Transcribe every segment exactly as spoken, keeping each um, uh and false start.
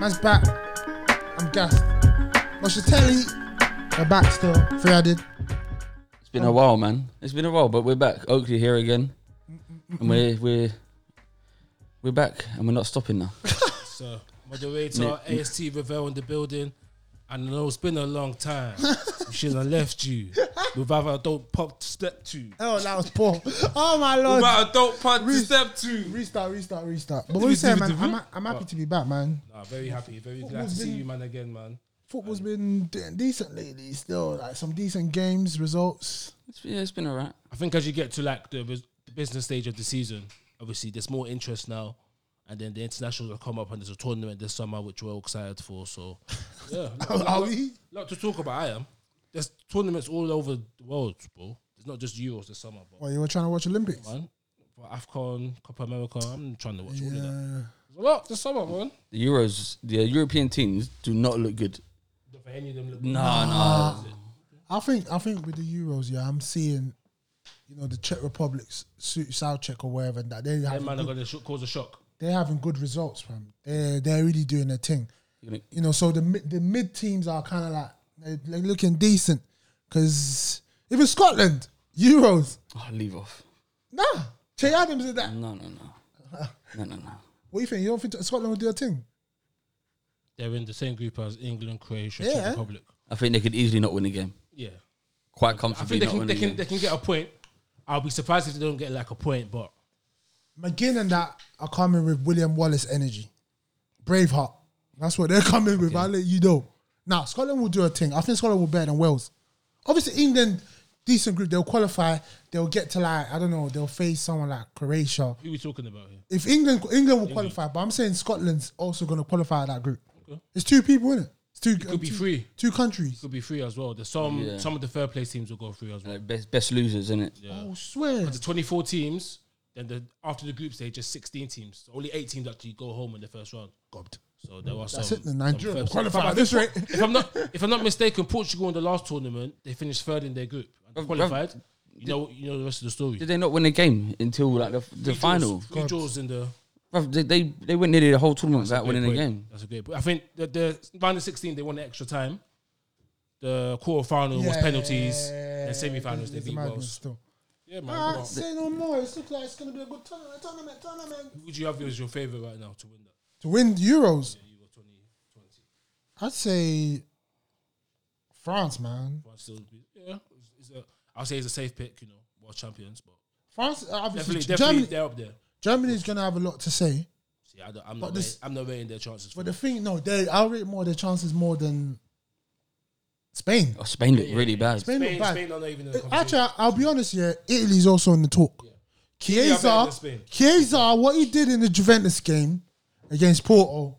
Man's back. I'm gassed. Watch the telly. We're back still. Three-headed. It's been oh. a while, man. It's been a while, but we're back. Oakley here again. Mm-mm-mm. And we're, we're, we're back, and we're not stopping now. So, moderator, Nick, A S T Revell in the building. I know it's been a long time. You should have left you. Without a don't pop to step two. Oh, that was poor. Oh, my Lord. Without a don't pop to step two. Restart, restart, restart. But what are you saying, man? I'm, I'm happy to be back, man. Nah, very happy. Very glad to see you, man, again, man. Football's been doing decent lately still. Like, some decent games, results. It's, yeah, it's been all right. I think as you get to, like, the, the business stage of the season, obviously, there's more interest now. And then the internationals will come up, and there's a tournament this summer, which we're all excited for. So, yeah. Lot, are lot, we? Lot to talk about, I am. There's tournaments all over the world, bro. It's not just Euros this summer. Bro. Well, you were trying to watch Olympics? Man. For AFCON, Copa America, I'm trying to watch yeah. all of that. There's a lot this summer, man. The Euros, the European teams do not look good. Don't for any of them look good. No, no. I think, I think with the Euros, yeah, I'm seeing... You know, the Czech Republic, South Czech or wherever, that they have man good, sh- cause a shock. They're having good results, fam. They're, they're really doing their thing. Really? You know, so the, the mid teams are kind of like, they're, they're looking decent. Because even Scotland, Euros. Oh, leave off. Nah. Che Adams did that. No, no, no. no, no, no. What do you think? You don't think Scotland will do their thing? They're in the same group as England, Croatia, yeah. Czech Republic. I think they could easily not win the game. Yeah. Quite comfortably I think they not can, they, can, they can get a point. I'll be surprised if they don't get like a point, but McGinn and that are coming with William Wallace energy, Braveheart. That's what they're coming okay. with. I'll let you know. Now Scotland will do a thing. I think Scotland will better than Wales. Obviously, England decent group. They'll qualify. They'll get to like I don't know. They'll face someone like Croatia. Who are we talking about here? If England, England will England. qualify, but I'm saying Scotland's also going to qualify that group. Okay. It's two people, isn't it? Two, it could uh, be two, three. Two countries. It could be three as well. There's some yeah. some of the third place teams will go through as well. Like best best losers, isn't it? Yeah. Oh, swear. There's twenty-four teams. Then the, after the group stage, just sixteen teams. So only eight teams actually go home in the first round. God. So there are That's some. That's it. The Nigeria qualified at this rate. If I'm not if I'm not mistaken, Portugal in the last tournament they finished third in their group and qualified. I've, you know did, you know the rest of the story. Did they not win a game until like the, the final? Three draws in the. They, they they went nearly the whole tournament without winning point. the game. That's a great point. I think the, the round of sixteen, they won the extra time. The quarterfinal yeah, was penalties. Yeah, and semi-finals, they beat Wales. Still. Yeah, man. Ah, say no more. It looks like it's going to be a good tournament, tournament, tournament. Who would you have as your favourite right now to win that? To win the Euros? Yeah, Euro twenty twenty. I'd say France, man. France still, yeah. It's a, I'd say it's a safe pick, you know, world champions. But France, obviously. Definitely, definitely they're up there. Germany's going to have a lot to say. See, I don't, I'm, not this, rating, I'm not rating their chances. But the thing, no, they, I'll rate more their chances more than Spain. Oh, Spain looked yeah, really yeah, bad. Spain, Spain looked bad. Spain not even in the Actually, I, I'll be honest here, Italy's also in the talk. Yeah. Chiesa, Chiesa, what he did in the Juventus game against Porto,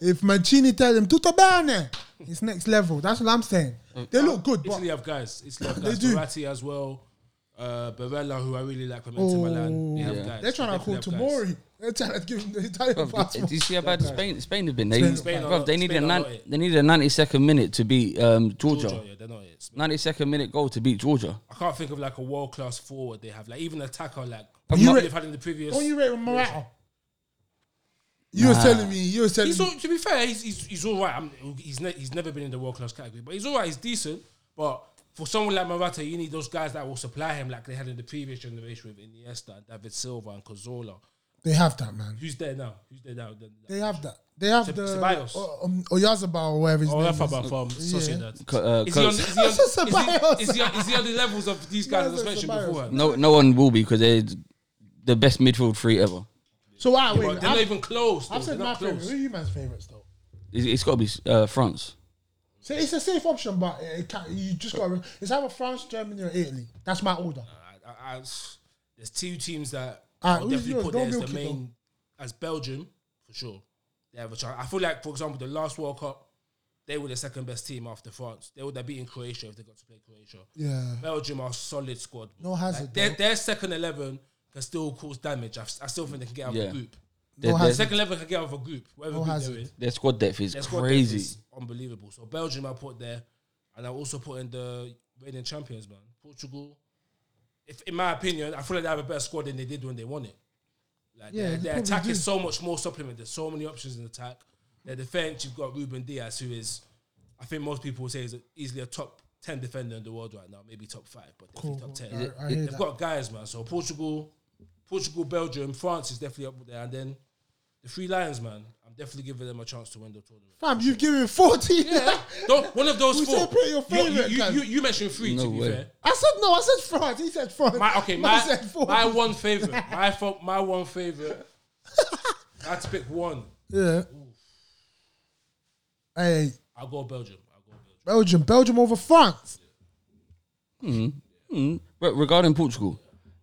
if Mancini tell him, tutto bene, it's next level. That's what I'm saying. They look good. Italy have guys. Italy have guys. They do. Verratti as well. Uh, Barella, who I really like from Inter oh, Milan, they yeah. they're trying to they call Tomori. They're trying to give him the Italian passport. Do you see how bad Spain Spain have been? They, Spain, Spain bro, they needed a nine, they needed a ninety-second minute to beat um, Georgia. Georgia yeah, they're not it. ninety-second minute goal to beat Georgia. I can't think of like a world class forward they have. Like even attacker, like you rate, they've had in the previous. Don't you rate with Morata? You nah. were telling me. You were telling he's me. All, to be fair, he's he's, he's all right. I mean, he's ne- he's never been in the world class category, but he's all right. He's decent, but. For someone like Morata, you need those guys that will supply him like they had in the previous generation with Iniesta and David Silva and Cazorla. They have that, man. Who's there now? Who's there now? They have that. They have Se- the... Ceballos. Uh, um, Oyarzabal or whatever his oh, name is. Oyarzabal from Sociedad. Is he on the levels of these guys yeah, I was mentioned before? No, no one will be because they're the best midfield three ever. So uh, yeah, wait, they're I've, not even close. I've said my favourite. Who are you man's favourites though? It's, it's got to be uh, France. So it's a safe option, but it can't, you just got to... It's either France, Germany, or Italy. That's my order. Uh, I, I, there's two teams that uh, I'll definitely yours? put Don't there as the main... Though. As Belgium, for sure. They have a chance. I feel like, for example, the last World Cup, they were the second best team after France. They would have beaten Croatia if they got to play Croatia. Yeah. Belgium are a solid squad. No hazard. Like, their, their second eleven can still cause damage. I, I still think they can get out yeah. of the group. No the second level can get out of a group, whatever no group they're in. Their squad depth is squad crazy. Depth is unbelievable. So Belgium I put there, and I also put in the reigning champions, man. Portugal, if in my opinion, I feel like they have a better squad than they did when they won it. Like yeah, their, their attack do. is so much more supplemented. There's so many options in attack. Their defence, you've got Ruben Dias, who is, I think most people would say, is easily a top ten defender in the world right now, maybe top five, but cool. definitely top ten. I, I they, they've that. got guys, man. So Portugal, Portugal, Belgium, France is definitely up there. And then the three Lions, man, I'm definitely giving them a chance to win the tournament. Fam, you've given fourteen. Yeah. Don't, one of those we four. Your favorite, you, you, you, you mentioned three, no to be way. fair. I said no, I said France. He said France. My, okay, my, said four. my one favourite. my, my one favourite. I had to pick one. Yeah. Hey. I'll go Belgium. I'll go Belgium. Belgium. Belgium over France. Yeah. Mm. Mm. But regarding Portugal,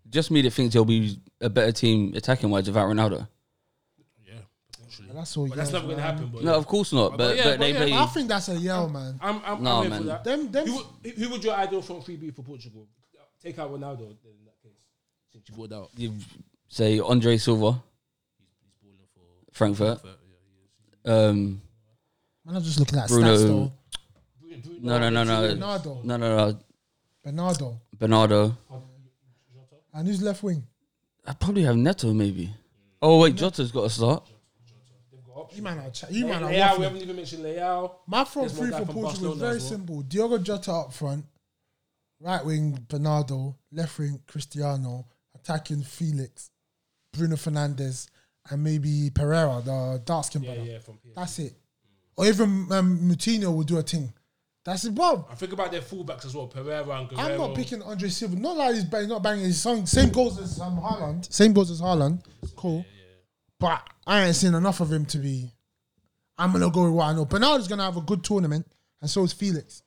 just me that thinks they'll be a better team attacking-wise without Ronaldo. Well, that's all. But yells, that's never going to happen, boy. No, of course not. But, but, yeah, but, but yeah, they yeah, I think that's a yell, I'm, man. I'm, I'm, no, I'm man. For that. Them, them who, who would your ideal front three be for Portugal? Take out Ronaldo then in that case. Since you brought that up, you say Andre Silva. He's balling for Frankfurt. Frankfurt. Yeah, um, man, I'm just looking at Bruno, stats though. Bruno, Bruno, no, no, no, no, Bernardo. no, no, no, Bernardo. Bernardo. And who's left wing? I probably have Neto, maybe. Mm. Oh wait, Jota's got a start. You might not. You might not. We haven't even mentioned Leao. My front three for Portugal is very simple: Diogo Jota up front, right wing Bernardo, left wing Cristiano, attacking Felix, Bruno Fernandes, and maybe Pereira, the dark skin brother. Yeah, yeah, from P S G. That's it. Or even um, Moutinho will do a thing. That's it, bro. I think about their fullbacks as well, Pereira and Guerrero. I'm not picking Andre Silva. Not like he's bang, not banging his song. Same goals as um, Haaland. Same goals as Haaland. Cool. Yeah, yeah. But I ain't seen enough of him to be... I'm going to go with what I know. Bernardo's going to have a good tournament, and so is Felix.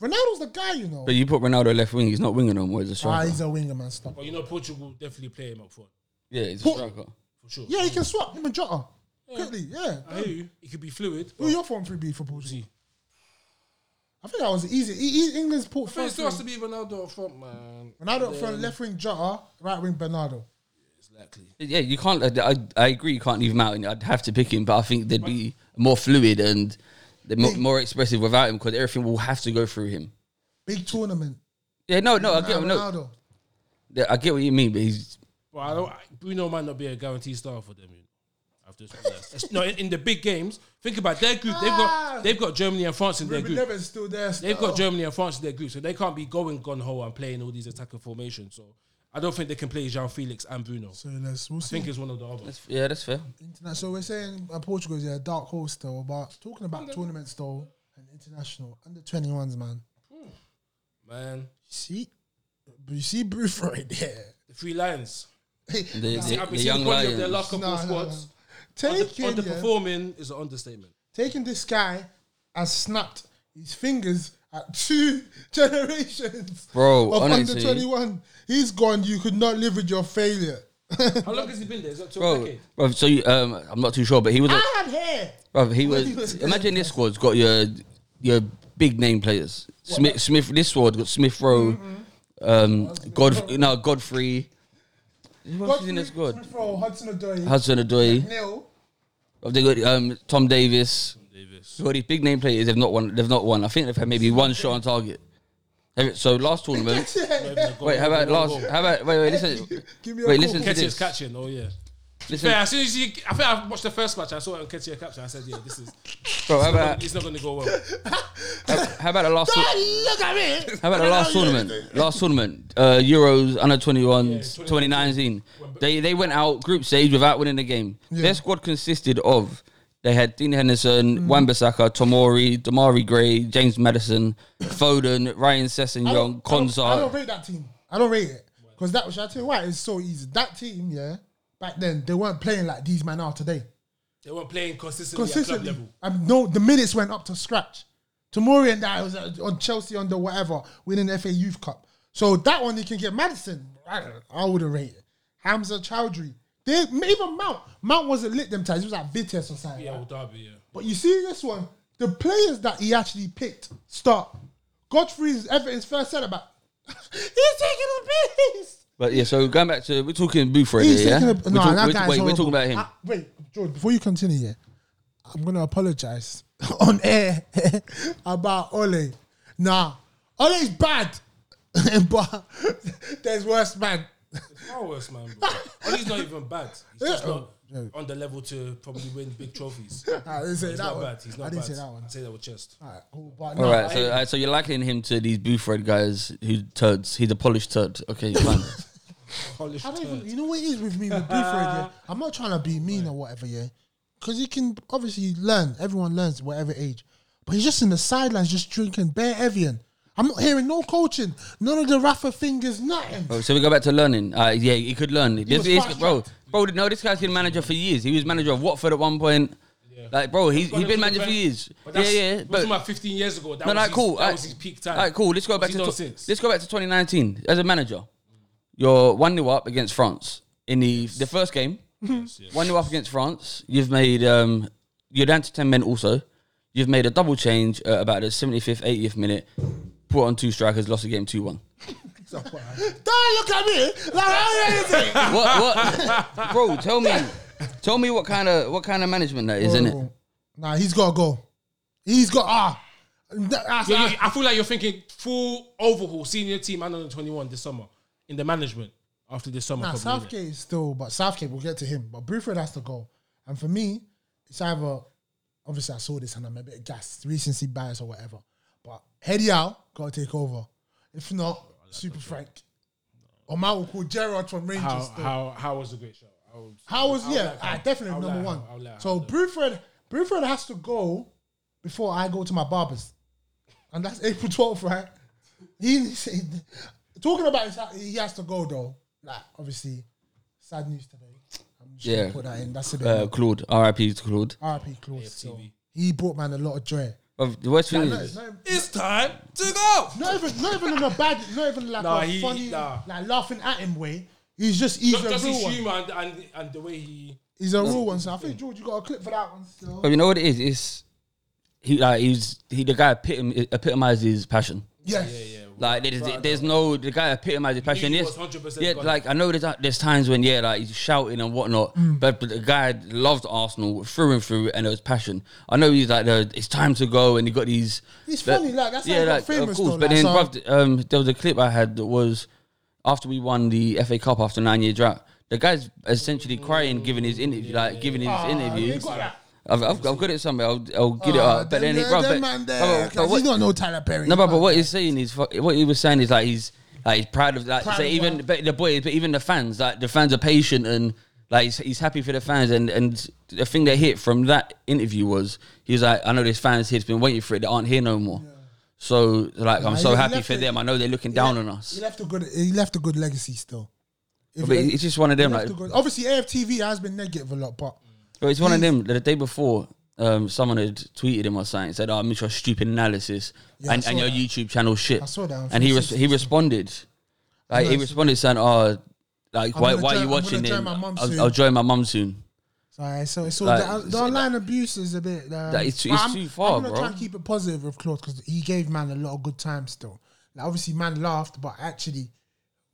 Ronaldo's the guy, you know. But you put Ronaldo left wing, he's not winger no more, he's a striker. Ah, he's a winger, man. Stop. But you know, Portugal definitely play him up front. Yeah, he's a Port- striker. For sure. Yeah, he can swap him and Jota. Yeah. Quickly, yeah. I hear you. He could be fluid. Who your form three B for Portugal? I think that was easy. He, England's port I think it still has to be Ronaldo up front, man. Ronaldo up front, left wing Jota, right wing Bernardo. Exactly. Yeah, you can't. I, I agree. You can't leave him out, and I'd have to pick him. But I think they'd be more fluid and they're more, more expressive without him because everything will have to go through him. Big tournament. Yeah, no, no, I get no. Yeah, I get what you mean, but he's. Well, I don't, Bruno might not be a guaranteed star for them. After no, in, in the big games, think about their group. They've got they've got Germany and France in their group. Never still there. They've got Germany and France in their group, so they can't be going gung ho and playing all these attacking formations. So. I don't think they can play João Felix and Bruno. So let's, we'll I see. think it's one of the others. That's, yeah, that's fair. Interna- so we're saying uh, Portugal is a dark horse though, but talking about yeah. tournaments though, and international, under twenty-ones, man. Hmm. Man. You see? You see Boothroyd there. The Three Lions. the, the, the, the young Lions. Of their lock-up no, no, squads. No, no. Taking, under, underperforming yeah. is an understatement. Taking this guy has snapped his fingers at two generations Bro, of honestly. under twenty-one. He's gone. You could not live with your failure. How long has he been there? Is that two decades? Bro, so you, um, I'm not too sure, but he was... I a, had hair. Bro, he was... He was imagine this squad's got your your big name players. What, Smith, Smith. This squad got Smith Rowe, mm-hmm. um, God, no, Godfrey. Who else is in this squad? Smith Rowe, Hudson-Odoi. Hudson-Odoi. McNeil. They got um, Tom Davis. So these big name players, they've not won. They've not won. I think they've had maybe one shot on target. So last tournament. yeah. Wait, how about last? How about wait? Wait, listen. Give me wait, listen to this. Nketiah's catching. Oh yeah. Listen. Fair, as soon as you, I think I watched the first match. I saw it on Nketiah capture. I said, yeah, this is. Bro, how about? It's not going to go well. how, how about the last? Don't look at me. How about the last tournament? Last tournament, uh, Euros under twenty-ones, yeah, twenty nineteen. They they went out group stage without winning the game. Yeah. Their squad consisted of. They had Dean Henderson, mm. Wan-Bissaka, Tomori, Damari Gray, James Maddison, Foden, Ryan Sessegnon, Konza. I, I don't rate that team. I don't rate it. Because that was, I tell you why, it's so easy. That team, yeah, back then, they weren't playing like these men are today. They weren't playing consistently, consistently at club level. I mean, no, the minutes went up to scratch. Tomori and that was on Chelsea under whatever, winning the F A Youth Cup. So that one, you can get Maddison. I, I wouldn't rate it. Hamza Chowdhury. They even Mount. Mount wasn't lit them times. It was like Vitesse or something. Yeah, right? Derby, yeah. But you see this one, the players that he actually picked start. Godfrey's Everton's first centre back. He's taking a piss. But yeah, so going back to we're talking Boothroyd here. Yeah? A, no, we're talk, that we're, guy's wait, horrible. We're talking about him. I, wait, George, before you continue, yeah, I'm gonna apologise on air about Ole. Nah, Ole's bad, but there's worse man. It's far worse, man, bro. Ollie's not even bad. He's just not, no. on the level to probably win big trophies. I didn't say He's that not one. Bad. He's not I didn't bad. say that one. I say that with chest. All right, oh, but no, all right so, uh, so you're likening him to these Boothroyd guys who turds. He's a polished turd. Okay, fine. Polished I don't turd. Even, you know what it is with me with Boothroyd, yeah? I'm not trying to be mean right. or whatever, yeah? Because he can obviously learn. Everyone learns at whatever age. But he's just in the sidelines just drinking bare Evian. I'm not hearing no coaching, none of the Rafa fingers, nothing. Oh, so we go back to learning. Uh, yeah, he could learn. He this, this, bro, bro, no, this guy's been manager for years. He was manager of Watford at one point. Yeah. Like, bro, he's, he's been manager for years. But that's, yeah, yeah. But about fifteen years ago. That no, was like, his, cool. That I, was his peak time. Like, cool. Let's go back to tw- let's go back to twenty nineteen as a manager. Mm. You're one nil up against France in the yes. the first game. Yes, yes. One nil up against France. You've made um, you're down to ten men. Also, you've made a double change uh, about the seventy-fifth, eightieth minute. Put on two strikers, lost the game two one. Don't look at me like I what, what? Bro, tell me, tell me what kind of what kind of management that is, oh, isn't it? Nah, he's got to go. He's got ah. I, yeah, I, I feel like you're thinking full overhaul, senior team under twenty-one this summer in the management after this summer. Nah, Southgate is still, but Southgate will get to him. But Boothroyd has to go, and for me, it's either obviously I saw this and I'm a bit gassed, recency bias or whatever. But Heady out, got to take over. If not, oh, like Super Frank. No. Or Mount will call Gerrard from Rangers. How, how, how was the great show? How, how was, how yeah, like I definitely number like one. How, like so Boothroyd, Boothroyd has to go before I go to my barber's. And that's April twelfth, right? He, he Talking about his, he has to go, though. Like, obviously, sad news today. I'm just yeah. put that in. That's it. Uh, Claude, R I P to Claude. R I P Claude. So he brought, man, a lot of joy. The worst thing no, is no, no, it's time to go. Not even, not even in a bad, not even like nah, a he, funny, nah. like laughing at him way. He's just he's just, a just real his one. Humor and, and and the way he he's a real one. So I think George, you got a clip for that one still. But you know what it is? It's he like he's he the guy epitom- epitomizes passion. Yes. Yeah, yeah. Like there's, right, there's no the guy epitomizes passion. Yes, yeah. Gone. Like I know there's there's times when yeah, like he's shouting and whatnot, mm. but, but the guy loved Arsenal through and through, and it was passion. I know he's like, it's time to go, and he got these. He's like, funny, like that's yeah, like, famous. Of course, though, but like, then so bruv, um, there was a clip I had that was after we won the F A Cup after nine year drought. The guy's essentially crying, giving his interview, like giving his oh, interviews. I've, I've, I've got it somewhere. I'll, I'll get uh, it up. But then, then, bro, then but, there, but what, he's not no Tyler Perry. No, but, but what he's saying is, what he was saying is like he's like he's proud of like proud so of even what? But the boy, but even the fans, like the fans are patient and like he's, he's happy for the fans. And, and the thing that hit from that interview was he was like, I know there's fans here's been waiting for it. They aren't here no more. Yeah. So like, yeah, I'm so happy for it, them. I know they're looking down left, on us. He left a good. He left a good legacy still. If but it, it's just one of them. Like good, obviously, A F T V has been negative a lot, but. But it's one of them. The day before, um, someone had tweeted him or something, said, "Oh, I miss your stupid analysis yeah, and, and your that. YouTube channel shit." I saw that. And he res- he responded, like he responded saying, "Oh, like why why join, are you watching it? I'll, I'll join my mum soon." Sorry, so it's all like, the, the online like, abuse is a bit. Uh, that is too, it's I'm, too far, I'm gonna bro. I'm trying to keep it positive with Claude because he gave man a lot of good time still. Like obviously, man laughed, but actually.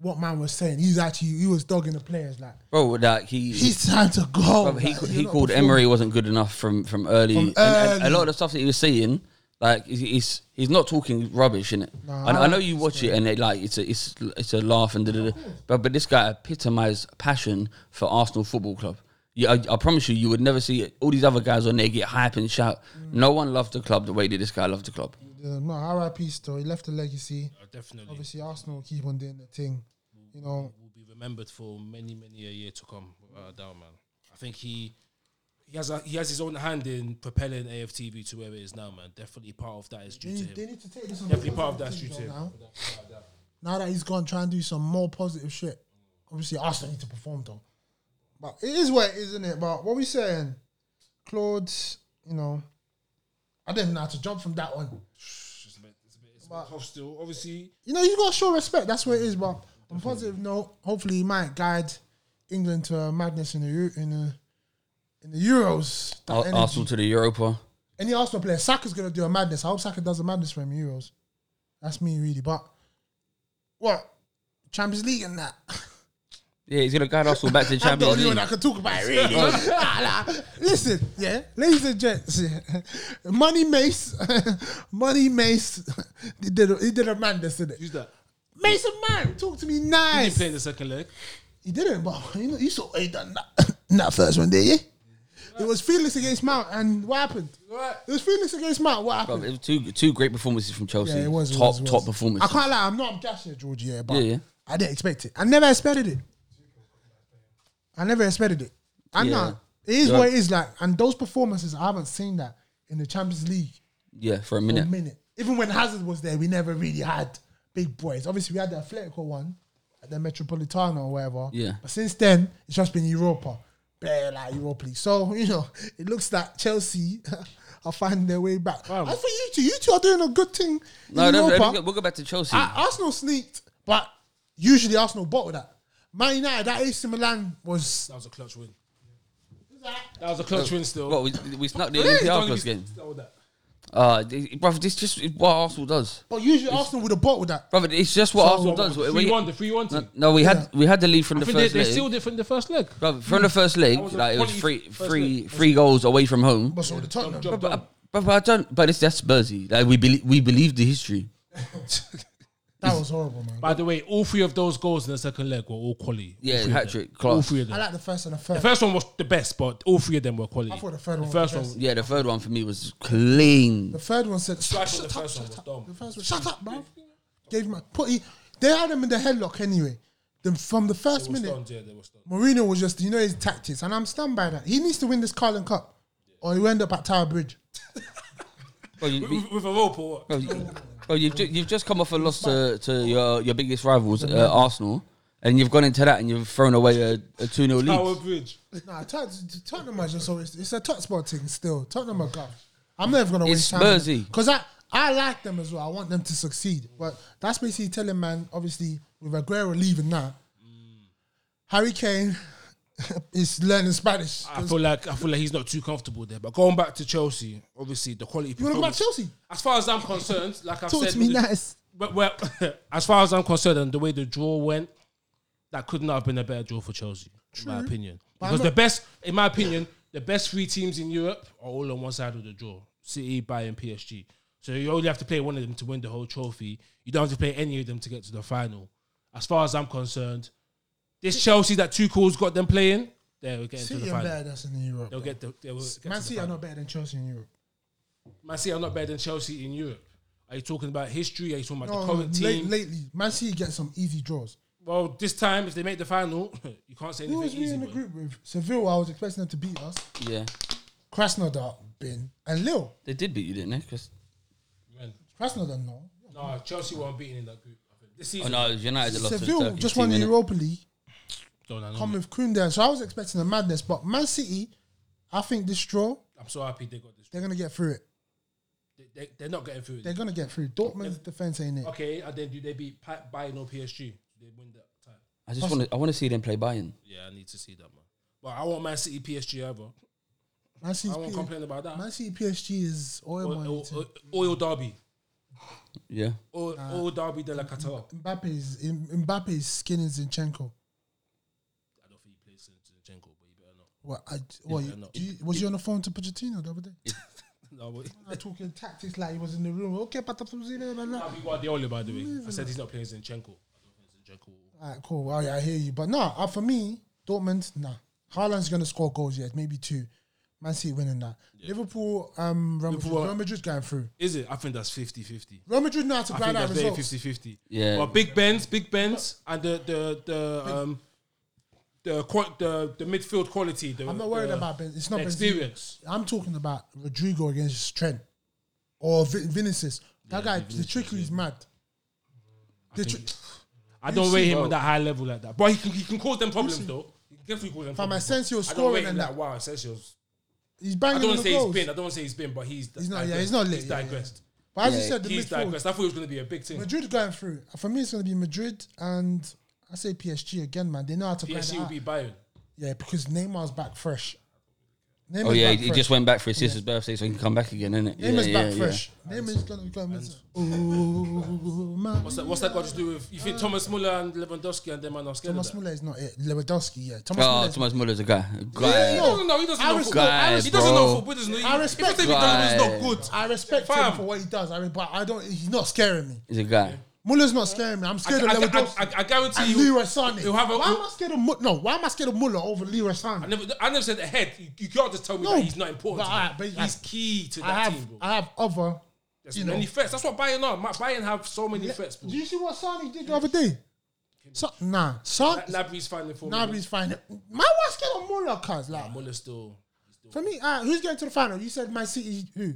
What man was saying, he's actually he was dogging the players like, bro, like he he's time to go. Bro, he like, he called Emery wasn't good enough from from early, from and, early. And a lot of the stuff that he was saying, like he's he's not talking rubbish in it. Nah, I, I know you watch it and it like it's a it's it's a laugh and da da da. But but this guy epitomized passion for Arsenal Football Club. Yeah, I, I promise you, you would never see it. All these other guys on there get hype and shout. Mm. No one loved the club the way that this guy loved the club. Yeah, no, R I P story, left a legacy. Uh, definitely. Obviously, Arsenal keep on doing the thing. You know, will be remembered for many, many a year to come. Without a doubt, man. I think he he has a, he has his own hand in propelling A F T V to where it is now, man. Definitely part of that is due they, to him. They need to take this. Definitely part of that is due to him. Now. now that he's gone, try and do some more positive shit. Obviously, Arsenal need to perform though. But it is what it is, isn't it? But what we saying, Claude? You know, I didn't know how to jump from that one. It's a bit, it's a bit, it's but, a bit tough still. Obviously, you know, you gotta show respect. That's what it is. But definitely. On a positive note, hopefully, he might guide England to uh, madness in the in the in the Euros. Al- Arsenal to the Europa. Any Arsenal player, Saka's gonna do a madness. I hope Saka does a madness for him in Euros. That's me, really. But what Champions League and that. Yeah, he's going to guide Arsenal back to the Champions League. I can talk about it, really. nah, nah. Listen, yeah, ladies and gents, Money Mace, Money Mace, he did a, he did a madness, didn't it? Who's that? Mason Mount, talk to me nice. Did he play in the second leg? He didn't, but you know, you saw what he done that, that first one, did you? It was fearless against Mount, and what happened? Right. It was fearless against Mount. What happened? Bro, it was two two great performances from Chelsea. Yeah, it was top it was, it was. top performance. I can't lie, I'm not bashing George, yeah, but yeah, yeah. I didn't expect it. I never expected it. I never expected it. I yeah. know it is yeah. what it is like, and those performances I haven't seen that in the Champions League. Yeah, for a minute. For a minute. Even when Hazard was there, we never really had big boys. Obviously, we had the Atlético one at the Metropolitano or whatever. Yeah. But since then, it's just been Europa. Bare like Europa League. So, you know, it looks like Chelsea are finding their way back. Wow. I think you two, you two are doing a good thing. No, no, no, we'll go back to Chelsea. I, Arsenal sneaked, but usually Arsenal bottled that. Man United, that A C Milan was... That was a clutch win. That, that was a clutch so, win still. What, we, we snuck the N P R plus game. Uh, bro, this just is what Arsenal does. But usually it's, Arsenal would have bought with that. Bro, it's just what so, Arsenal well, does. The three one, the three one team. No, we yeah. had we had the lead from I the first they, leg. They sealed it from the first leg. Bro, from mm. the first leg, like it was three, three, three goals away from home. But so yeah. the Tottenham. Bro, but, I, bro, but I don't. But it's that's Spursy. Like we believe, we believe the history. That was horrible, man. By the way, all three of those goals in the second leg were all quality. Yeah, hat trick, class. All three of them. I like the first and the third. The first one was the best, but all three of them were quality. I thought the third one. The first one, yeah, the third one for me was clean. The third one said, "Shut up, shut up, shut up, bro." Gave him a put. He, they had him in the headlock anyway. Then from the first minute, yeah, they were stunned. Mourinho was just, you know, his tactics, and I'm stunned by that. He needs to win this Carling Cup, or he'll end up at Tower Bridge. Well, you, with, with a rope or what? Well, you, well, you've, ju you've just come off a loss to, to your, your biggest rivals, uh, Arsenal, and you've gone into that and you've thrown away a, a two nil lead. Tower Bridge. Nah, Tottenham are just always... It's a top spot thing still. Tottenham are gosh. I'm never going to waste time. It's Spursy. Because I, I like them as well. I want them to succeed. But that's basically telling, man, obviously, with Aguero leaving now, mm. Harry Kane... He's learning Spanish. I feel like I feel like he's not too comfortable there. But going back to Chelsea, obviously the quality. You want to go back to Chelsea? As far as I'm concerned, like I've Talk said, to me the, nice. But well, as far as I'm concerned, and the way the draw went, that could not have been a better draw for Chelsea, True. in my opinion. But because the best, in my opinion, the best three teams in Europe are all on one side of the draw: City, Bayern, P S G. So you only have to play one of them to win the whole trophy. You don't have to play any of them to get to the final. As far as I'm concerned. This Chelsea that Tuchel's got them playing, they'll get into the final. City are better than us in Europe. They'll get the, they'll get Man City are not better than Chelsea in Europe. Man City are not better than Chelsea in Europe. Are you talking about history? Are you talking about no, the current no, team? Lately, Man City get some easy draws. Well, this time, if they make the final, you can't say anything easy. Who was we in the group with? Seville, I was expecting them to beat us. Yeah. Krasnodar, Ben, and Lille. They did beat you, didn't they? Chris? When? Krasnodar, no. No, Chelsea weren't beaten in that group. I think. This season. Oh, no, United lost to Seville just won the Europa League. Come with Kuhn there. So I was expecting a madness, but Man City, I think this draw. I'm so happy they got this. They're going to get through it. They, they, they're not getting through it. They're going to get through. Dortmund's defense ain't it. Okay, and then do they beat Bayern or P S G? They win that time. I just want to. I want to see them play Bayern. Yeah, I need to see that, man. But I want Man City P S G ever. Man City's I won't complain about that. Man City P S G is oil oil, oil, oil, oil derby. Yeah. Oil, uh, oil derby de la Qatar. Mbappe is Mbappe is skinning Zinchenko. What, I, what, yeah, you, no. you, was you on the phone to Pochettino the other day? No, but I'm not talking tactics like he was in the room. Okay, but I'll be Guardiola, by the way. I said he's not playing Zinchenko. All right, cool. Well, yeah, I hear you. But no, uh, for me, Dortmund, nah. Haaland's going to score goals yet, maybe two. Man City winning that. Yeah. Liverpool, um, Real Madrid, Real Madrid's going through. Is it? I think that's fifty fifty. Real Madrid know how to grind out results. fifty fifty. Yeah. Well, Big Ben's, Big Ben's, and the, the, the, Big, um, The, the the midfield quality. The, I'm not worried the, about Ben. It's not experience. Ben I'm talking about Rodrigo against Trent or Vin Vinicius. That yeah, guy, Vinicius, the trickery is mad. I, tri I don't rate him at that high level like that. But he can he can cause them problems though. He can definitely cause them problems. From Asensio scoring and that. Like, wow, Asensio's. He's banging. I don't want to say goals. he's been. I don't want to say he's been, but he's. He's not. Yeah, he's not lit. He's digressed. Yeah. But as yeah. you said, the he's midfield. Digressed. I thought it was going to be a big thing. Madrid going through. For me, it's going to be Madrid and. I say P S G again, man. They know how to play. P S G will be Bayern. Yeah, because Neymar's back fresh. Neymar's oh, yeah, back he fresh. just went back for his sister's yeah. birthday, so he can come back again, isn't it? Neymar's yeah, back yeah, fresh. Yeah. Neymar's going to be going with oh, what's, that, what's that got to do with... You think Thomas Müller and Lewandowski and them are not scared Thomas Müller is not it. Lewandowski, yeah. Thomas oh, Muller's Thomas Müller's a guy. A guy. Yeah, he doesn't know. He doesn't I know football. Guy, he doesn't know football. Doesn't know. I respect him. He's not good. I respect him for what he does, but I don't. He's not scaring me. He's a guy. Muller's not scaring me. I'm scared I, of Lewandowski. I, I, I guarantee and you. Leroy Sané. Why am I scared of Muller? No, why am I scared of Muller over Leroy Sané? I never, I never said ahead. You, you can't just tell me no, that he's not important. But, I, but he's key to I that have, team, bro. I have other. There's you many know. Threats. That's what Bayern are. Bayern have so many yeah. threats, bro. Do you see what Sané did the other day? So, nah, Sané. Nabri's finding for Nabri's finding. My wife's scared of Muller, cuz. Like, nah, Muller still, still. For me, uh, who's going to the final? You said Man City, who?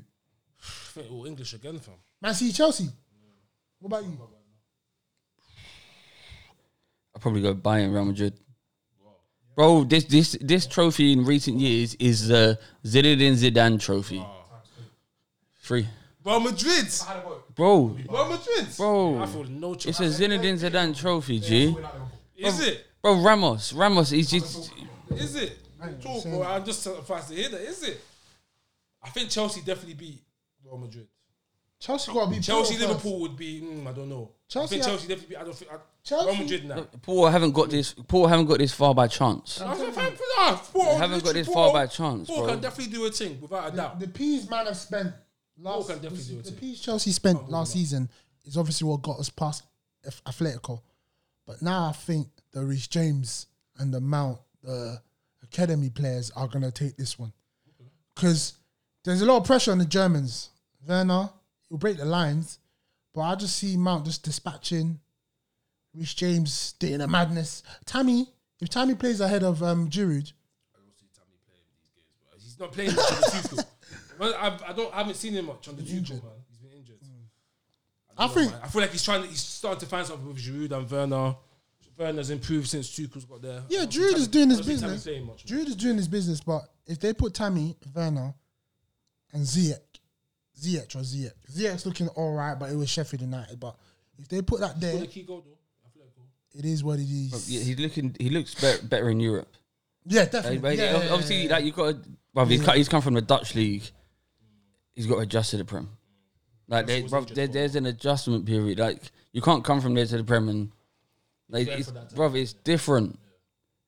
All English again, fam. Man City, Chelsea. What about you? I'll probably go Bayern, Real Madrid. Bro, this this this trophy in recent years is the uh, Zinedine Zidane trophy. Three. Real Madrid. Bro. Real Madrid. Bro. I feel no chance. It's a Zinedine Zidane trophy, G. Is it? Bro, Ramos. Ramos is just... Is it? Talk, bro. I'm just surprised to hear that. Is it? I think Chelsea definitely beat Real Madrid. Chelsea got to be Chelsea. Liverpool would be. Mm, I don't know. Chelsea, I think Chelsea definitely. Be, I don't think. I, Chelsea. Real Madrid now. Paul haven't got this. Paul haven't got this far by chance. I haven't got this Paul, far by chance. Paul bro. Can definitely do a thing without a doubt. The, the P's man have spent. Last, Paul can definitely this, do a thing. The P's Chelsea spent oh, last season is obviously what got us past Atletico, but now I think the Reece James and the Mount, the academy players are gonna take this one because there's a lot of pressure on the Germans. Werner. We'll break the lines, but I just see Mount just dispatching, Reece James getting a madness. Tammy, if Tammy plays ahead of um, Giroud, I don't see Tammy playing these games, bro. He's not playing on the well, I, I don't, I haven't seen him much on the Tuchel, man. He's been injured. Mm. I, I know, think man. I feel like he's trying. To, he's starting to find something with Giroud and Werner. Werner's improved since Tuchel's got there. Yeah, Giroud Tammy, is doing his business. Much, Giroud is doing his business, but if they put Tammy, Werner, and Ziyech. Ziyech or Ziyech. Ziyech's looking all right, but it was Sheffield United. But if they put that there, it is what it is. But yeah, he's looking. He looks better, better in Europe. Yeah, definitely. Like, yeah, yeah, obviously, yeah. like you got. Well, he's, yeah. he's come from the Dutch league. He's got adjusted to the Prem. Like they, bruv, there, there's an adjustment period. Like you can't come from there to the Prem and like, it's, bruv, it's different.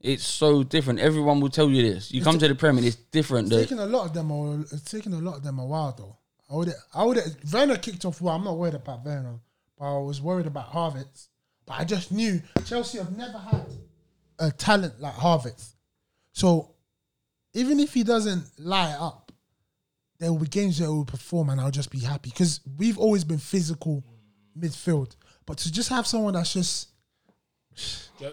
It's so different. Everyone will tell you this. You it's come to the Prem and it's different. It's taking a lot of them. Or it's taking a lot of them a while though. I would, I would. Werner kicked off well. I'm not worried about Werner, but I was worried about Havertz. But I just knew Chelsea have never had a talent like Havertz. So even if he doesn't light up, there will be games that will perform, and I'll just be happy because we've always been physical midfield. But to just have someone that's just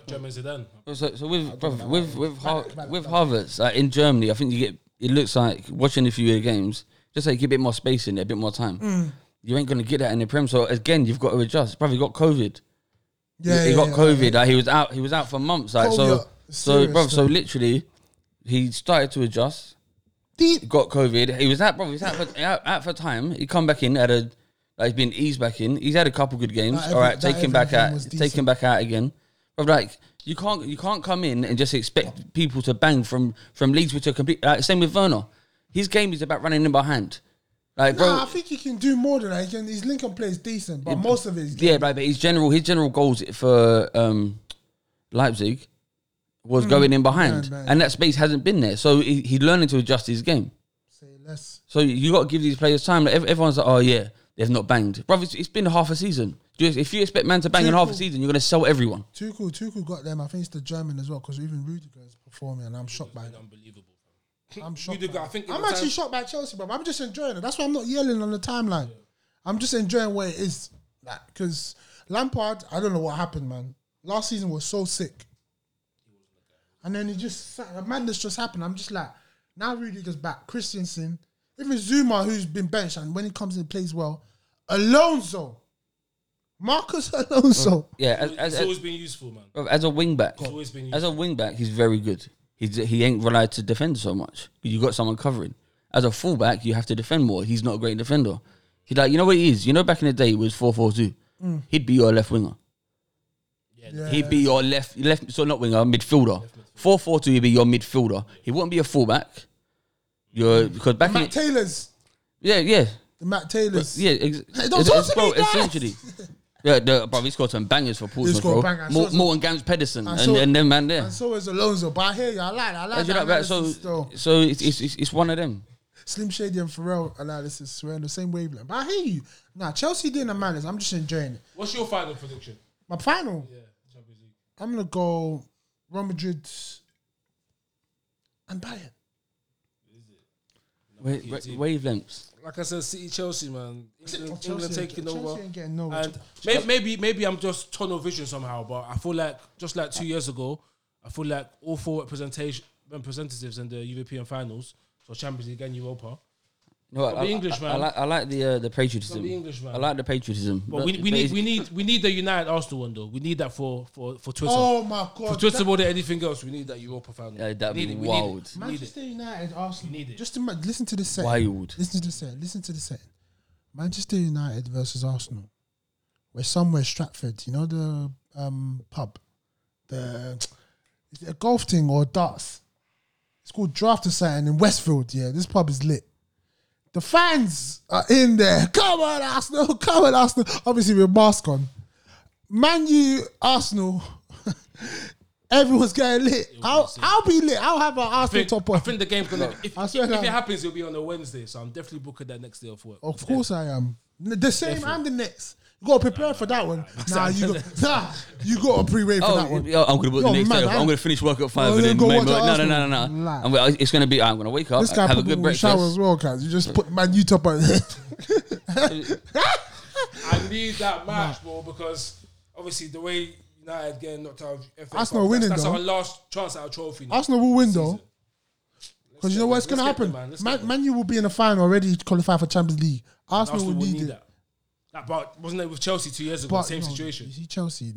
German Zidane. So, so with brother, with with Har with Havertz like in Germany, I think you get. It looks like watching a few of the games. Just like get a bit more space in there, a bit more time. Mm. You ain't gonna get that in the Prem. So again, you've got to adjust. Probably got COVID. Yeah, he, he yeah, got yeah, COVID. Yeah, yeah. Like he was out. He was out for months. Like so, up. so, bro. So literally, he started to adjust. Deep. Got COVID. He was out, bro. He was out for, out, out for time. He come back in at a. Like he's been eased back in. He's had a couple good games. Every, All right, take him back out. Take him back out again. But like you can't, you can't come in and just expect people to bang from from leads which are complete. Like, same with Werner. His game is about running in behind. Like, nah, bro, I think he can do more than that. He can, his Lincoln play is decent, but yeah, most of it is... Yeah, right, but his general, his general goals for um, Leipzig was mm. going in behind. Man, man. And that space hasn't been there. So he, he's learning to adjust his game. Say less. So you got to give these players time. Like, everyone's like, oh, yeah, they've not banged. Bro, it's, it's been half a season. If you expect man to bang Tuchel, in half a season, you're going to sell everyone. Tuchel, Tuchel got them. I think it's the German as well, because even Rudiger is performing, and I'm shocked by it. Unbelievable. I'm shocked. I think I'm actually shocked by Chelsea, bro. I'm just enjoying it. That's why I'm not yelling on the timeline. Yeah. I'm just enjoying where it is. Because like, Lampard, I don't know what happened, man. Last season was so sick. And then he just, madness just happened. I'm just like, now Rudiger's back. Christensen, even Zuma, who's been benched, and when he comes in, plays well. Alonso. Marcus Alonso. Yeah, as, as, it's always been useful, man. As a wing-back. As a wing-back, he's very good. He's, he ain't relied to defend so much. You got someone covering. As a fullback, you have to defend more. He's not a great defender. He like you know what he is. You know back in the day it was four four two. Mm. He'd be your left winger. Yeah, yeah. He'd be your left left. So not winger, midfielder. Four four two. He'd be your midfielder. He wouldn't be a fullback. Your because back the Matt in Taylor's. Yeah, yeah. The Matt Taylors. Yeah, ex hey, don't ex talk to bro, me, essentially. Yeah, the, bro, he scored some bangers for Portsmouth, bro. Morton so Gams Pedersen, and, so, and then man there. And so is Alonso, but I hear you, I like that, I like that. So, so it's, it's, it's one of them. Slim Shady and Pharrell analysis were in the same wavelength. But I hear you. Nah, Chelsea didn't have manners. I'm just enjoying it. What's your final prediction? My final? Yeah, Champions League. I'm going to go Real Madrid and Bayern. Is it? Wait, re- wavelengths. Like I said, City, Chelsea, man. England, Chelsea England taking Chelsea over. Getting no and maybe, maybe maybe I'm just tunnel vision somehow, but I feel like, just like two years ago, I feel like all four representation representatives in the European finals, so Champions League and Europa. No, I, I, English, I, I, I like I like the uh, the patriotism. The English, man. I like the patriotism. But, but we, we need we need we need the United Arsenal one though. We need that for for, for Twitter. Oh my god! For Twitter more than anything else, we need that Europa final. Yeah, that'd be wild. Manchester United Arsenal. Need it. Just to, listen to the setting. Wild. Listen to the setting. Listen to the setting. Manchester United versus Arsenal. We're somewhere Stratford. You know the um pub. The is it a golf thing or darts? It's called Draft or something in Westfield. Yeah, this pub is lit. The fans are in there. Come on, Arsenal. Come on, Arsenal. Obviously, with a mask on. Man U, Arsenal. Everyone's getting lit. I'll, be I'll be lit. I'll have an Arsenal think, top off. I think the game's going to... If, if, if it happens, it'll be on a Wednesday. So I'm definitely booking that next day off work. Of course yeah. I am. The same definitely. And the next. You got to prepare nah, for that one. Nah, you got nah, you got to pre-wait for oh, that one. I'm going to book the next man, day off. I'm going to finish work at five oh, and then go watch no, no, no, no, no. Nah. I'm, it's going to be, I'm going to wake up, this guy have a good breakfast. Shower as well, guys. You just put Man U top on. I need that match, nah. bro, because obviously the way United getting knocked out of F A Arsenal winning, that's, that's our last chance at a trophy. Now. Arsenal will win, though. Because you know what's going to happen? Man, Man U will be in the final already to qualify for Champions League. Arsenal will need it. Nah, but wasn't it with Chelsea two years ago? But, same no, situation. You see Chelsea.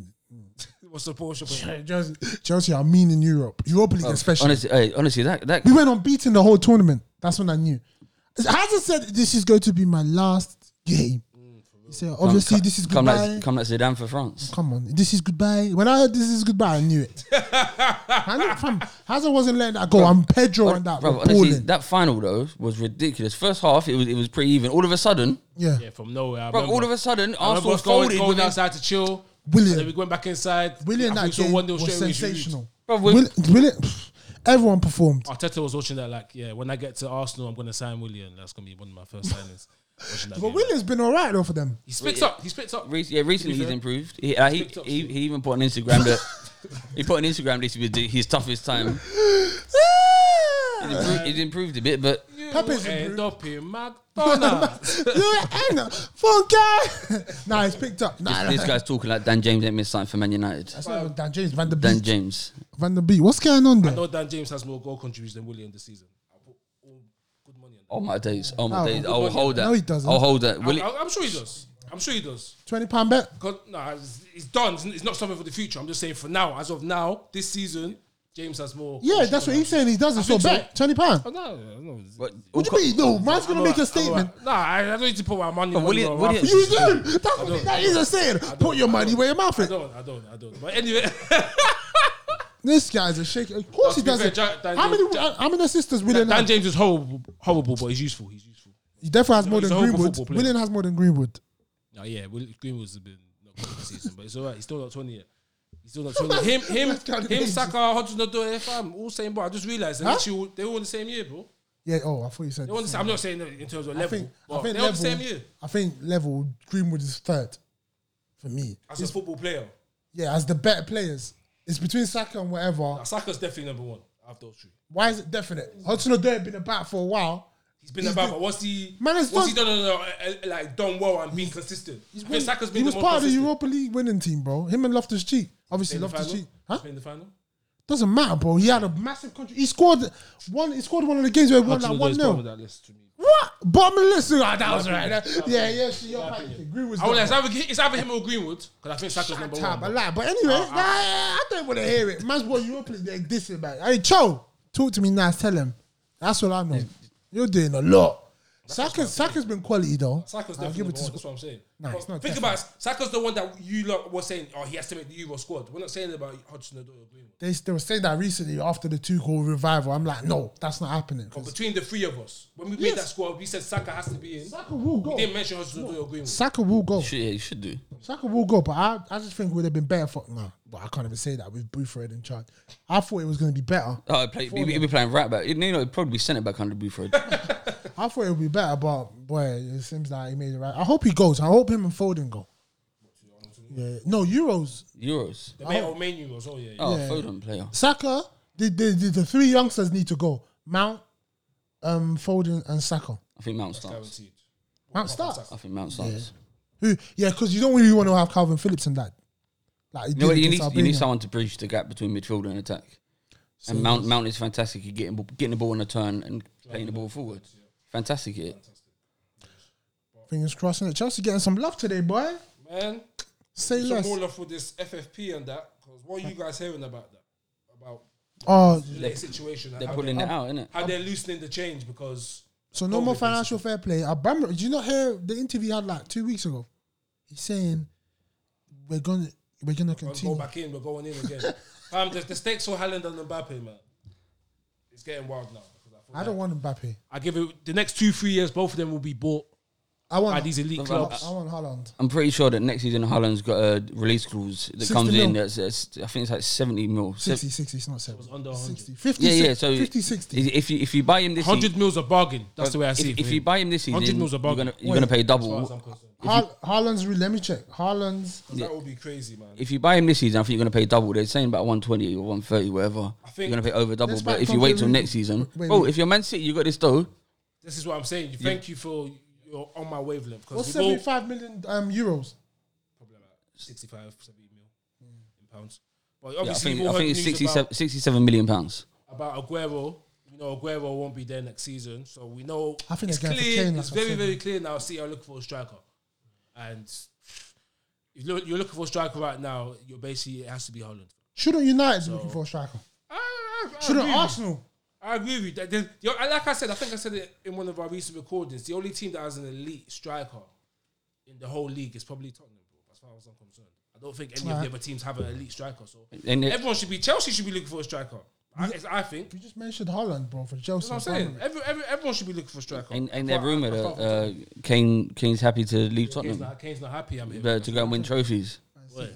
What's the Portugal? Chelsea, Chelsea are mean in Europe. Europa League oh, especially. Honestly, hey, honestly that, that... We went on beating the whole tournament. That's when I knew. Hazard said, this is going to be my last game. Mm, he said, obviously, come, this is come goodbye. Like, come like Zidane for France. Come on. This is goodbye. When I heard this is goodbye, I knew it. I knew it from, Hazard wasn't letting that go. Bro, I'm Pedro on that. Bro, honestly, that final, though, was ridiculous. First half, it was, it was pretty even. All of a sudden... Yeah. yeah, from nowhere. But all of a sudden, Arsenal was folded. Going outside to chill. Willian. Then we went back inside. Willian, that game was sensational. Bro, Willian, Willian, everyone performed. Arteta was watching that like, yeah, when I get to Arsenal, I'm going to sign Willian. That's going to be one of my first signings. But game. Willian's been all right, though, for them. He spits yeah. up. He spits up. Re- yeah, recently he's improved. He, uh, he, he, up, he, he even put on Instagram that... he put on Instagram this was his toughest time. It improved, it improved a bit, but you Pepe's end improved. Up in McDonald's. You end up, fuck guy. Nah, he's picked up. Nah, this, this guy's talking like Dan James ain't missed something for Man United. That's well, not Dan James, Van der Beek. Dan James, Van der Beek. What's going on there? I know Dan James has more goal contributions than Willian this season. I put all good money on that. Oh my days, oh my oh, days. I'll hold that. No, he doesn't. I'll hold that. Will I, I, I'm sure he does. I'm sure he does. twenty pound bet. Nah, it's, it's done. It's not something for the future. I'm just saying for now, as of now, this season. James has more. Yeah, that's what he's saying. He doesn't. So bet twenty pounds. Oh, no, no. What, what do you mean? No, man's gonna make a statement. Nah, I don't need to put my money. Where your mouth is. You do. That's that is a saying. Put your money where your mouth is. I don't. I don't. I don't. But anyway, this guy's a shaker. Of course he doesn't. How many? How many assists does Willian have? Dan James is horrible, horrible, but he's useful. He's useful. He definitely has more than Greenwood. Willian has more than Greenwood. Oh yeah, Greenwood's been not good this season, but it's alright. He's still not twenty yet. He's still not twenty. Him, him, him, Saka, Hodgson, Odoi, F M, all same. But I just realised huh? they all in the same year, bro. Yeah. Oh, I thought you said. They all the same, I'm not saying that in terms of level. I think, I think level. The same year. I think level. Greenwood is third for me as it's, a football player. Yeah, as the better players, it's between Saka and whatever. Nah, Saka's definitely number one after those three. Why is it definite? Hodgson, Odoi have been about for a while. He's been he's about, but what's he? Man, what's done, he done? No, no, no, like done well and being consistent. He's been, Saka's been he was the most part consistent. Of the Europa League winning team, bro. Him and Loftus-Cheek. Obviously, Loftus-Cheek. Huh? In the final. Doesn't matter, bro. He had a massive contribution. He scored one. He scored one of the games where he won like one nil. What? Bottom of the list. Oh, that my was opinion. Right. Yeah, yeah. So you're right. Greenwood's. Oh, it's either it's either him or Greenwood because I think Saka's number one. I lie. But anyway, I don't want to hear it. Man's what Europa League they're dissing about. Hey, Cho, talk to me nice. Tell him. That's what I know. You're doing a lot. Saka's, Saka's been quality, though. Saka's definitely the one, that's what I'm saying. No, it's not think definite. About it. Saka's the one that you lot were saying, oh, he has to make the Euro squad. We're not saying about Hodgson Odoi or Greenwood. They, they were saying that recently after the two-goal revival. I'm like, no, that's not happening. But between the three of us, when we yes. made that squad, we said Saka has to be in. Saka will go. We didn't mention Hodgson Odoi or Greenwood. Saka will go. You should, yeah, you should do. Saka will go, but I, I just think we'd have been better for... No, but I can't even say that with Boothroyd in charge. I thought it was going to be better. Oh, it'd be playing right back. It, you know, it'd probably be centre back under Boothroyd. I thought it would be better, but boy, it seems like he made it right. I hope he goes. I hope him and Foden go. Yeah, no Euros. Euros. The main, oh, main Euros. Oh yeah. yeah. Oh, yeah. Foden player. Saka. The, the the the three youngsters need to go. Mount, um, Foden, and Saka. I think Mount starts. Mount starts. I think Mount starts. Yeah. Who? Yeah, because you don't really want to have Calvin Phillips and that. Like you, no, you need you need someone to bridge the gap between midfield and attack. So and Mount Mount is fantastic. He's getting getting the ball in a turn and playing the ball forward. Fantastic. It. Fingers crossed. And Chelsea getting some love today, boy. Man. Say some less. More love for this F F P and that. Because what are you guys hearing about that? About oh, the they, situation. They're pulling they, it out, innit? How I'm, they're loosening the change because... So no more financial fair play. Aubameyang, did you not hear the interview I had like two weeks ago? He's saying, we're going to we're gonna continue. We're going to go back in. We're going in again. um, the, the stakes for Haaland and Mbappe, man. It's getting wild now. I, I don't like, want Mbappe. I give it... The next two, three years, both of them will be bought. I want these elite I, clubs. I want Haaland. I'm pretty sure that next season Haaland's got a release clause that comes mil. in. That's, that's I think it's like seventy mil. sixty, sixty, it's not seventy. It was under one hundred. sixty, fifty, yeah, yeah. So fifty, sixty. If you if you buy him this season, one hundred mil's a bargain. That's the way I see it. If you buy him this season, one hundred mil's a bargain. You're going to pay double. Ha- Haaland's really, let me check. Haaland's yeah. That would be crazy, man. If you buy him this season, I think you're going to pay double. They're saying about one twenty or one thirty, whatever. I think you're going to pay over double. But if you wait till next season, oh, if you're Man City, you got this though. This is what I'm saying. Thank you for. You're on my wavelength. What's seventy-five million um, euros? Probably about sixty-five, seventy million mm. in pounds. But obviously, yeah, I think, I think it's sixty-seven, sixty-seven million pounds. About Aguero. You know, Aguero won't be there next season. So we know I think it's clear. Kane, it's very, very clear now. See, I'm looking for a striker. And if you're looking for a striker right now, you're basically, it has to be Haaland. Shouldn't United so, be looking for a striker? I, I, I Shouldn't Arsenal? I agree with you. The, the, like I said, I think I said it in one of our recent recordings. The only team that has an elite striker in the whole league is probably Tottenham, bro. As far as I'm concerned, I don't think any right. of the other teams have an elite striker. So and everyone should be Chelsea should be looking for a striker. I, I think you just mentioned Haaland, bro, for Chelsea. That's what I'm saying. Every, every, everyone should be looking for a striker. And, and they're rumoured that uh, Kane Kane's happy to leave yeah, Tottenham. Kane's not, Kane's not happy. I'm here uh, to go and win trophies. Man City.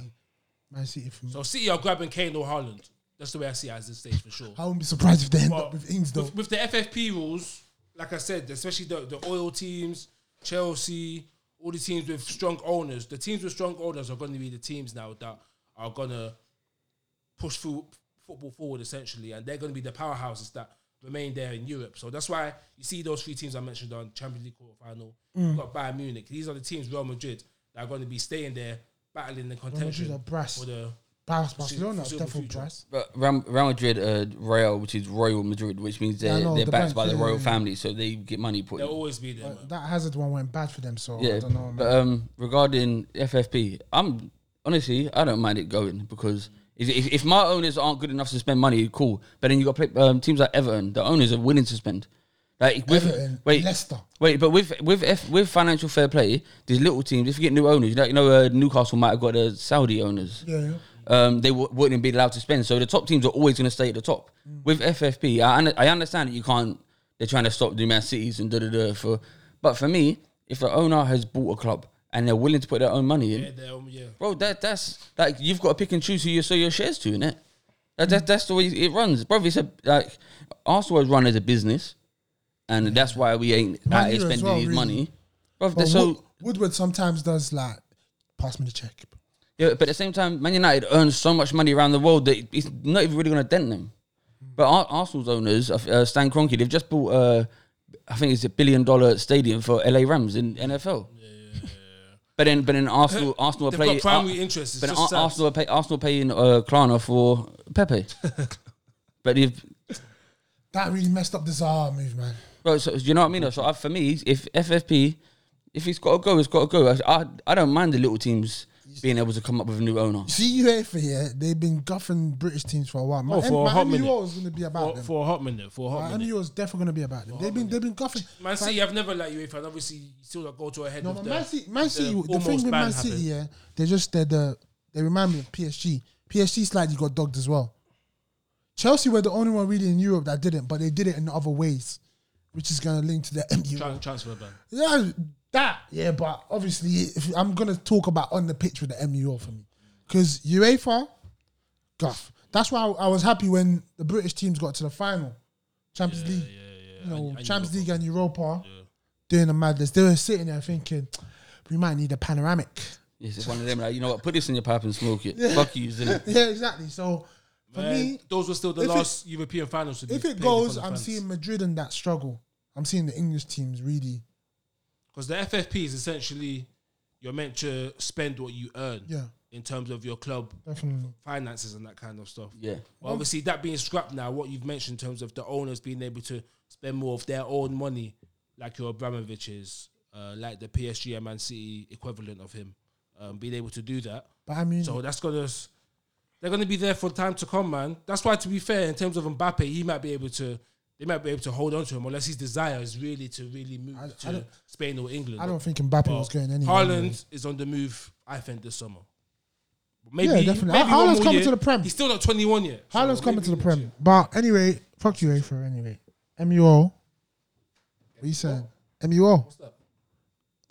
Man City so City are grabbing Kane or Haaland. That's the way I see it at this stage, for sure. I wouldn't be surprised if they end well, up with Ings, though. With, with the F F P rules, like I said, especially the, the oil teams, Chelsea, all the teams with strong owners, the teams with strong owners are going to be the teams now that are going to push through football forward, essentially, and they're going to be the powerhouses that remain there in Europe. So that's why you see those three teams I mentioned on Champions League quarterfinal. Mm. You've got Bayern Munich. These are the teams, Real Madrid, that are going to be staying there, battling the contention for the... Barcelona, but Real Madrid, uh, Real, which is Royal Madrid, which means they're yeah, no, they're the backed by the royal yeah, family, so they get money put. They'll in. always be there. Uh, that Hazard one went bad for them, so yeah, I don't know. But um, regarding F F P, I'm honestly I don't mind it going because if, if, if my owners aren't good enough to spend money, cool. But then you got play, um, teams like Everton, the owners are willing to spend. Like with, Everton, wait, Leicester. Wait, but with with F, with financial fair play, these little teams, if you get new owners, like, you know, uh, Newcastle might have got the Saudi owners. Yeah. yeah. Um, they w- wouldn't be allowed to spend. So the top teams are always going to stay at the top. Mm. With F F P, I, un- I understand that you can't... They're trying to stop the Man Cities and da-da-da for... But for me, if the owner has bought a club and they're willing to put their own money in... Yeah, own, yeah. Bro, that that's... Like, you've got to pick and choose who you sell your shares to, innit? That, that, that's the way it runs. Bro, it's a... Like, Arsenal is run as a business and yeah. that's why we ain't out here spending well, his really. money. Bro, but so... Wood- Woodward sometimes does, like, pass me the check, bro. Yeah, but at the same time, Man United earns so much money around the world that it's not even really going to dent them. But Ar- Arsenal's owners, uh, Stan Kroenke, they've just bought, uh, I think it's a billion dollar stadium for L A Rams in N F L. Yeah, yeah, yeah. But then, but then Arsenal, Arsenal they've are paying primary uh, interests. But Ar- Arsenal are pay, Arsenal paying uh, Klarna for Pepe. But if that really messed up the Zaha move, man. Bro, so you know what I mean? So uh, for me, if F F P, if it's got to go, it's got to go. I, I, I don't mind the little teams being able to come up with a new owner. See, UEFA here, they've been guffing British teams for a while. My, oh, for, M- a hot minute. Gonna be about for, them. for a hot minute. For a hot my minute. M U is definitely going to be about them. For they've been minute. They've been guffing. Man City, I've never liked UEFA, and obviously you still got go to a head no, of Man City, Man City, the, the thing with Man City, yeah, they're just, they're the, they remind me of P S G. P S G slightly got dogged as well. Chelsea were the only one really in Europe that didn't, but they did it in other ways, which is going to link to the M U. Trans- transfer ban. Yeah, That, yeah, but obviously if I'm going to talk about on the pitch with the M U for me. Because UEFA, guff. That's why I, I was happy when the British teams got to the final. Champions yeah, League. Yeah, yeah. you know, and, and Champions League and Europa, yeah. doing a madness. They were sitting there thinking, we might need a panoramic. Yes, it's one of them. Like, you know what? Put this in your pipe and smoke it. Yeah. Fuck you, isn't it? Yeah, exactly. So for Man, me, those were still the last it, European finals. If it goes, I'm France. seeing Madrid and that struggle. I'm seeing the English teams really, because the F F P is essentially you're meant to spend what you earn. Yeah. In terms of your club Definitely. finances and that kind of stuff. Yeah. Well, obviously, that being scrapped now, what you've mentioned in terms of the owners being able to spend more of their own money, like your Abramovich's, uh, like the P S G and Man City equivalent of him, um, being able to do that. But I mean, so that's gonna, they're gonna be there for time to come, man. That's why, to be fair, in terms of Mbappe, he might be able to, they might be able to hold on to him unless his desire is really to really move I, to I Spain or England. I don't think Mbappe but was going anywhere. Haaland really. is on the move, I think, this summer. Maybe, yeah, definitely. Maybe Haaland's coming year. to the Prem. He's still not twenty-one yet. Haaland's so coming to the Prem. Year. But anyway, fuck you, A four, anyway. M U O. What are you saying? M U O. What's that?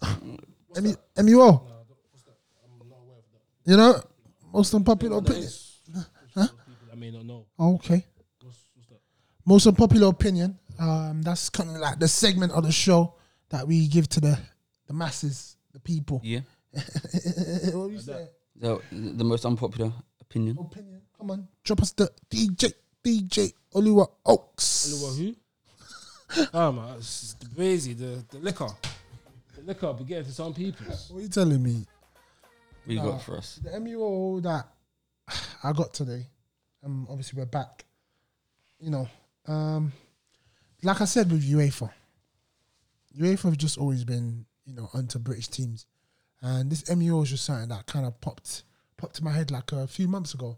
What's M U O. That? M U O. No, what's that? I'm not aware of that. You know, most unpopular opinion. Huh? I may not know. Okay. What's, what's that? Most unpopular opinion. Um, that's kind of like the segment of the show that we give to the, the masses, the people. Yeah. What are you saying? The, the most unpopular opinion. Opinion. Come on, drop us the D J D J Oluwa Oaks. Oluwa who? Oh man, it's crazy. The the liquor, the liquor be getting to some people. What are you telling me? What you got for us? The M U O that I got today. Um, obviously we're back. You know, um, like I said with UEFA, UEFA have just always been, you know, onto British teams. And this M U O is just something that kind of popped popped in my head like a few months ago.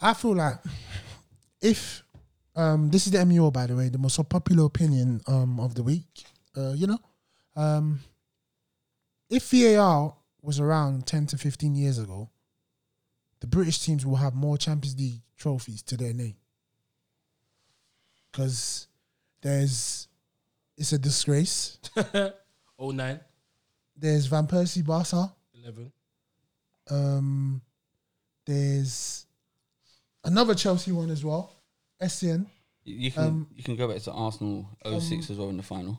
I feel like if um, this is the M U O, by the way, the most popular opinion um, of the week. Uh, you know, um, if V A R was around ten to fifteen years ago, the British teams will have more Champions League trophies to their name, because there's it's a disgrace. Oh nine. There's Van Persie Barca. eleven. Um, there's another Chelsea one as well. S C N. You can um, you can go back to Arsenal oh six um, as well in the final.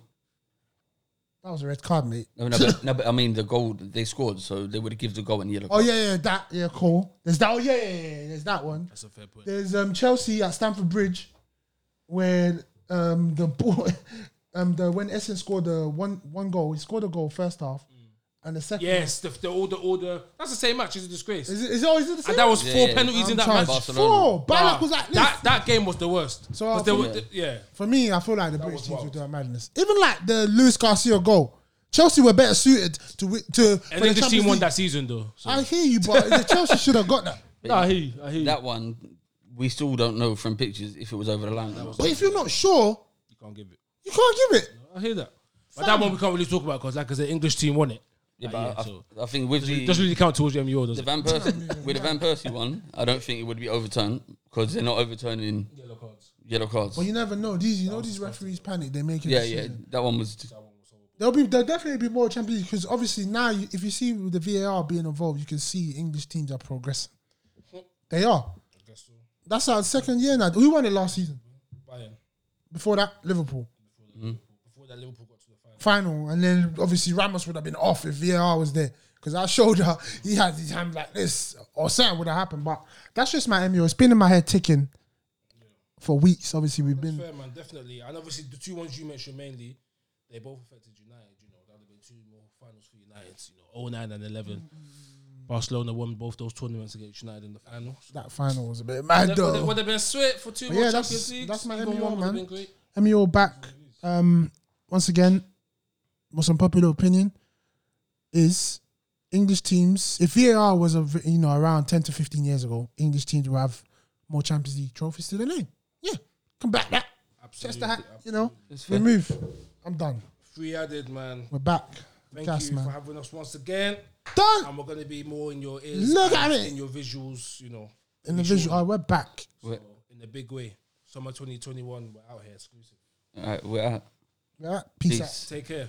That was a red card, mate. No, no, but, no but I mean the goal they scored, so they would have given the goal and yellow card. Oh yeah, yeah, that yeah, cool. There's that. Oh yeah, yeah, yeah. There's that one. That's a fair point. There's um Chelsea at Stamford Bridge, where um the ball. Um, the, when Essen scored the one one goal, he scored a goal first half, mm. and the second. Yes, the, the order order. That's the same match. It's a disgrace. Is it? Is it always the same? And that was yeah, four yeah, penalties I'm in that match. Barcelona. Four. Wow. Was like that that game was the worst. So I feel, were, yeah. The, yeah. For me, I feel like the that British teams were doing madness. Even like the Luis Garcia goal, Chelsea were better suited to to. And then the team won that season though. So. I hear you, but the Chelsea should have got that. No, I hear you. I hear you. That one we still don't know from pictures if it was over the line. That was but if you're not sure, you can't give it. You can't give it. No, I hear that. But that one we can't really talk about because, like, because the English team won it. Yeah, like, but yeah, I, so I think with the... It doesn't really count towards the M U O, does the it? Van Persie, with the Van Persie one, I don't think it would be overturned because they're not overturning... Yellow cards. Yellow cards. Well, you never know. These, You that know these referees panic. They make it. Yeah, yeah. That one was... That one was there'll, be, there'll definitely be more Champions League because, obviously, now you, if you see the V A R being involved, you can see English teams are progressing. They are. I guess so. That's our second year now. Who won it last season? Bayern. Before that, Liverpool. Mm-hmm. Before that, Liverpool got to the final. Final, and then obviously Ramos would have been off if V A R was there because I showed her he had his hand like this, or something would have happened. But that's just my M U O. It's been in my head ticking yeah. for weeks. Obviously, we've that's been fair, man. Definitely, and obviously the two ones you mentioned mainly, they both affected United. You know, that would have been two more finals for United. You know, oh nine and eleven. Mm-hmm. Barcelona won both those tournaments against United in the final. So that final was a bit mad. Would though. Would have been sweet for two but more yeah, Champions League. That's my M U O, man. Been great. M U O back. Um, once again, most unpopular opinion is English teams. If V A R was a, you know around ten to fifteen years ago, English teams would have more Champions League trophies to their name. Yeah, come back that. Absolutely, Chester hat, you know. We move. I'm done. Free added, man. We're back. Thank Gas, you man. for having us once again. Done. And we're gonna be more in your ears. Look at it. In your visuals, you know. In visual. the visual, oh, we're back. So, we're in a big way. Summer twenty twenty-one, we're out here exclusive. All right, we're out. All right, peace, peace out. Take care.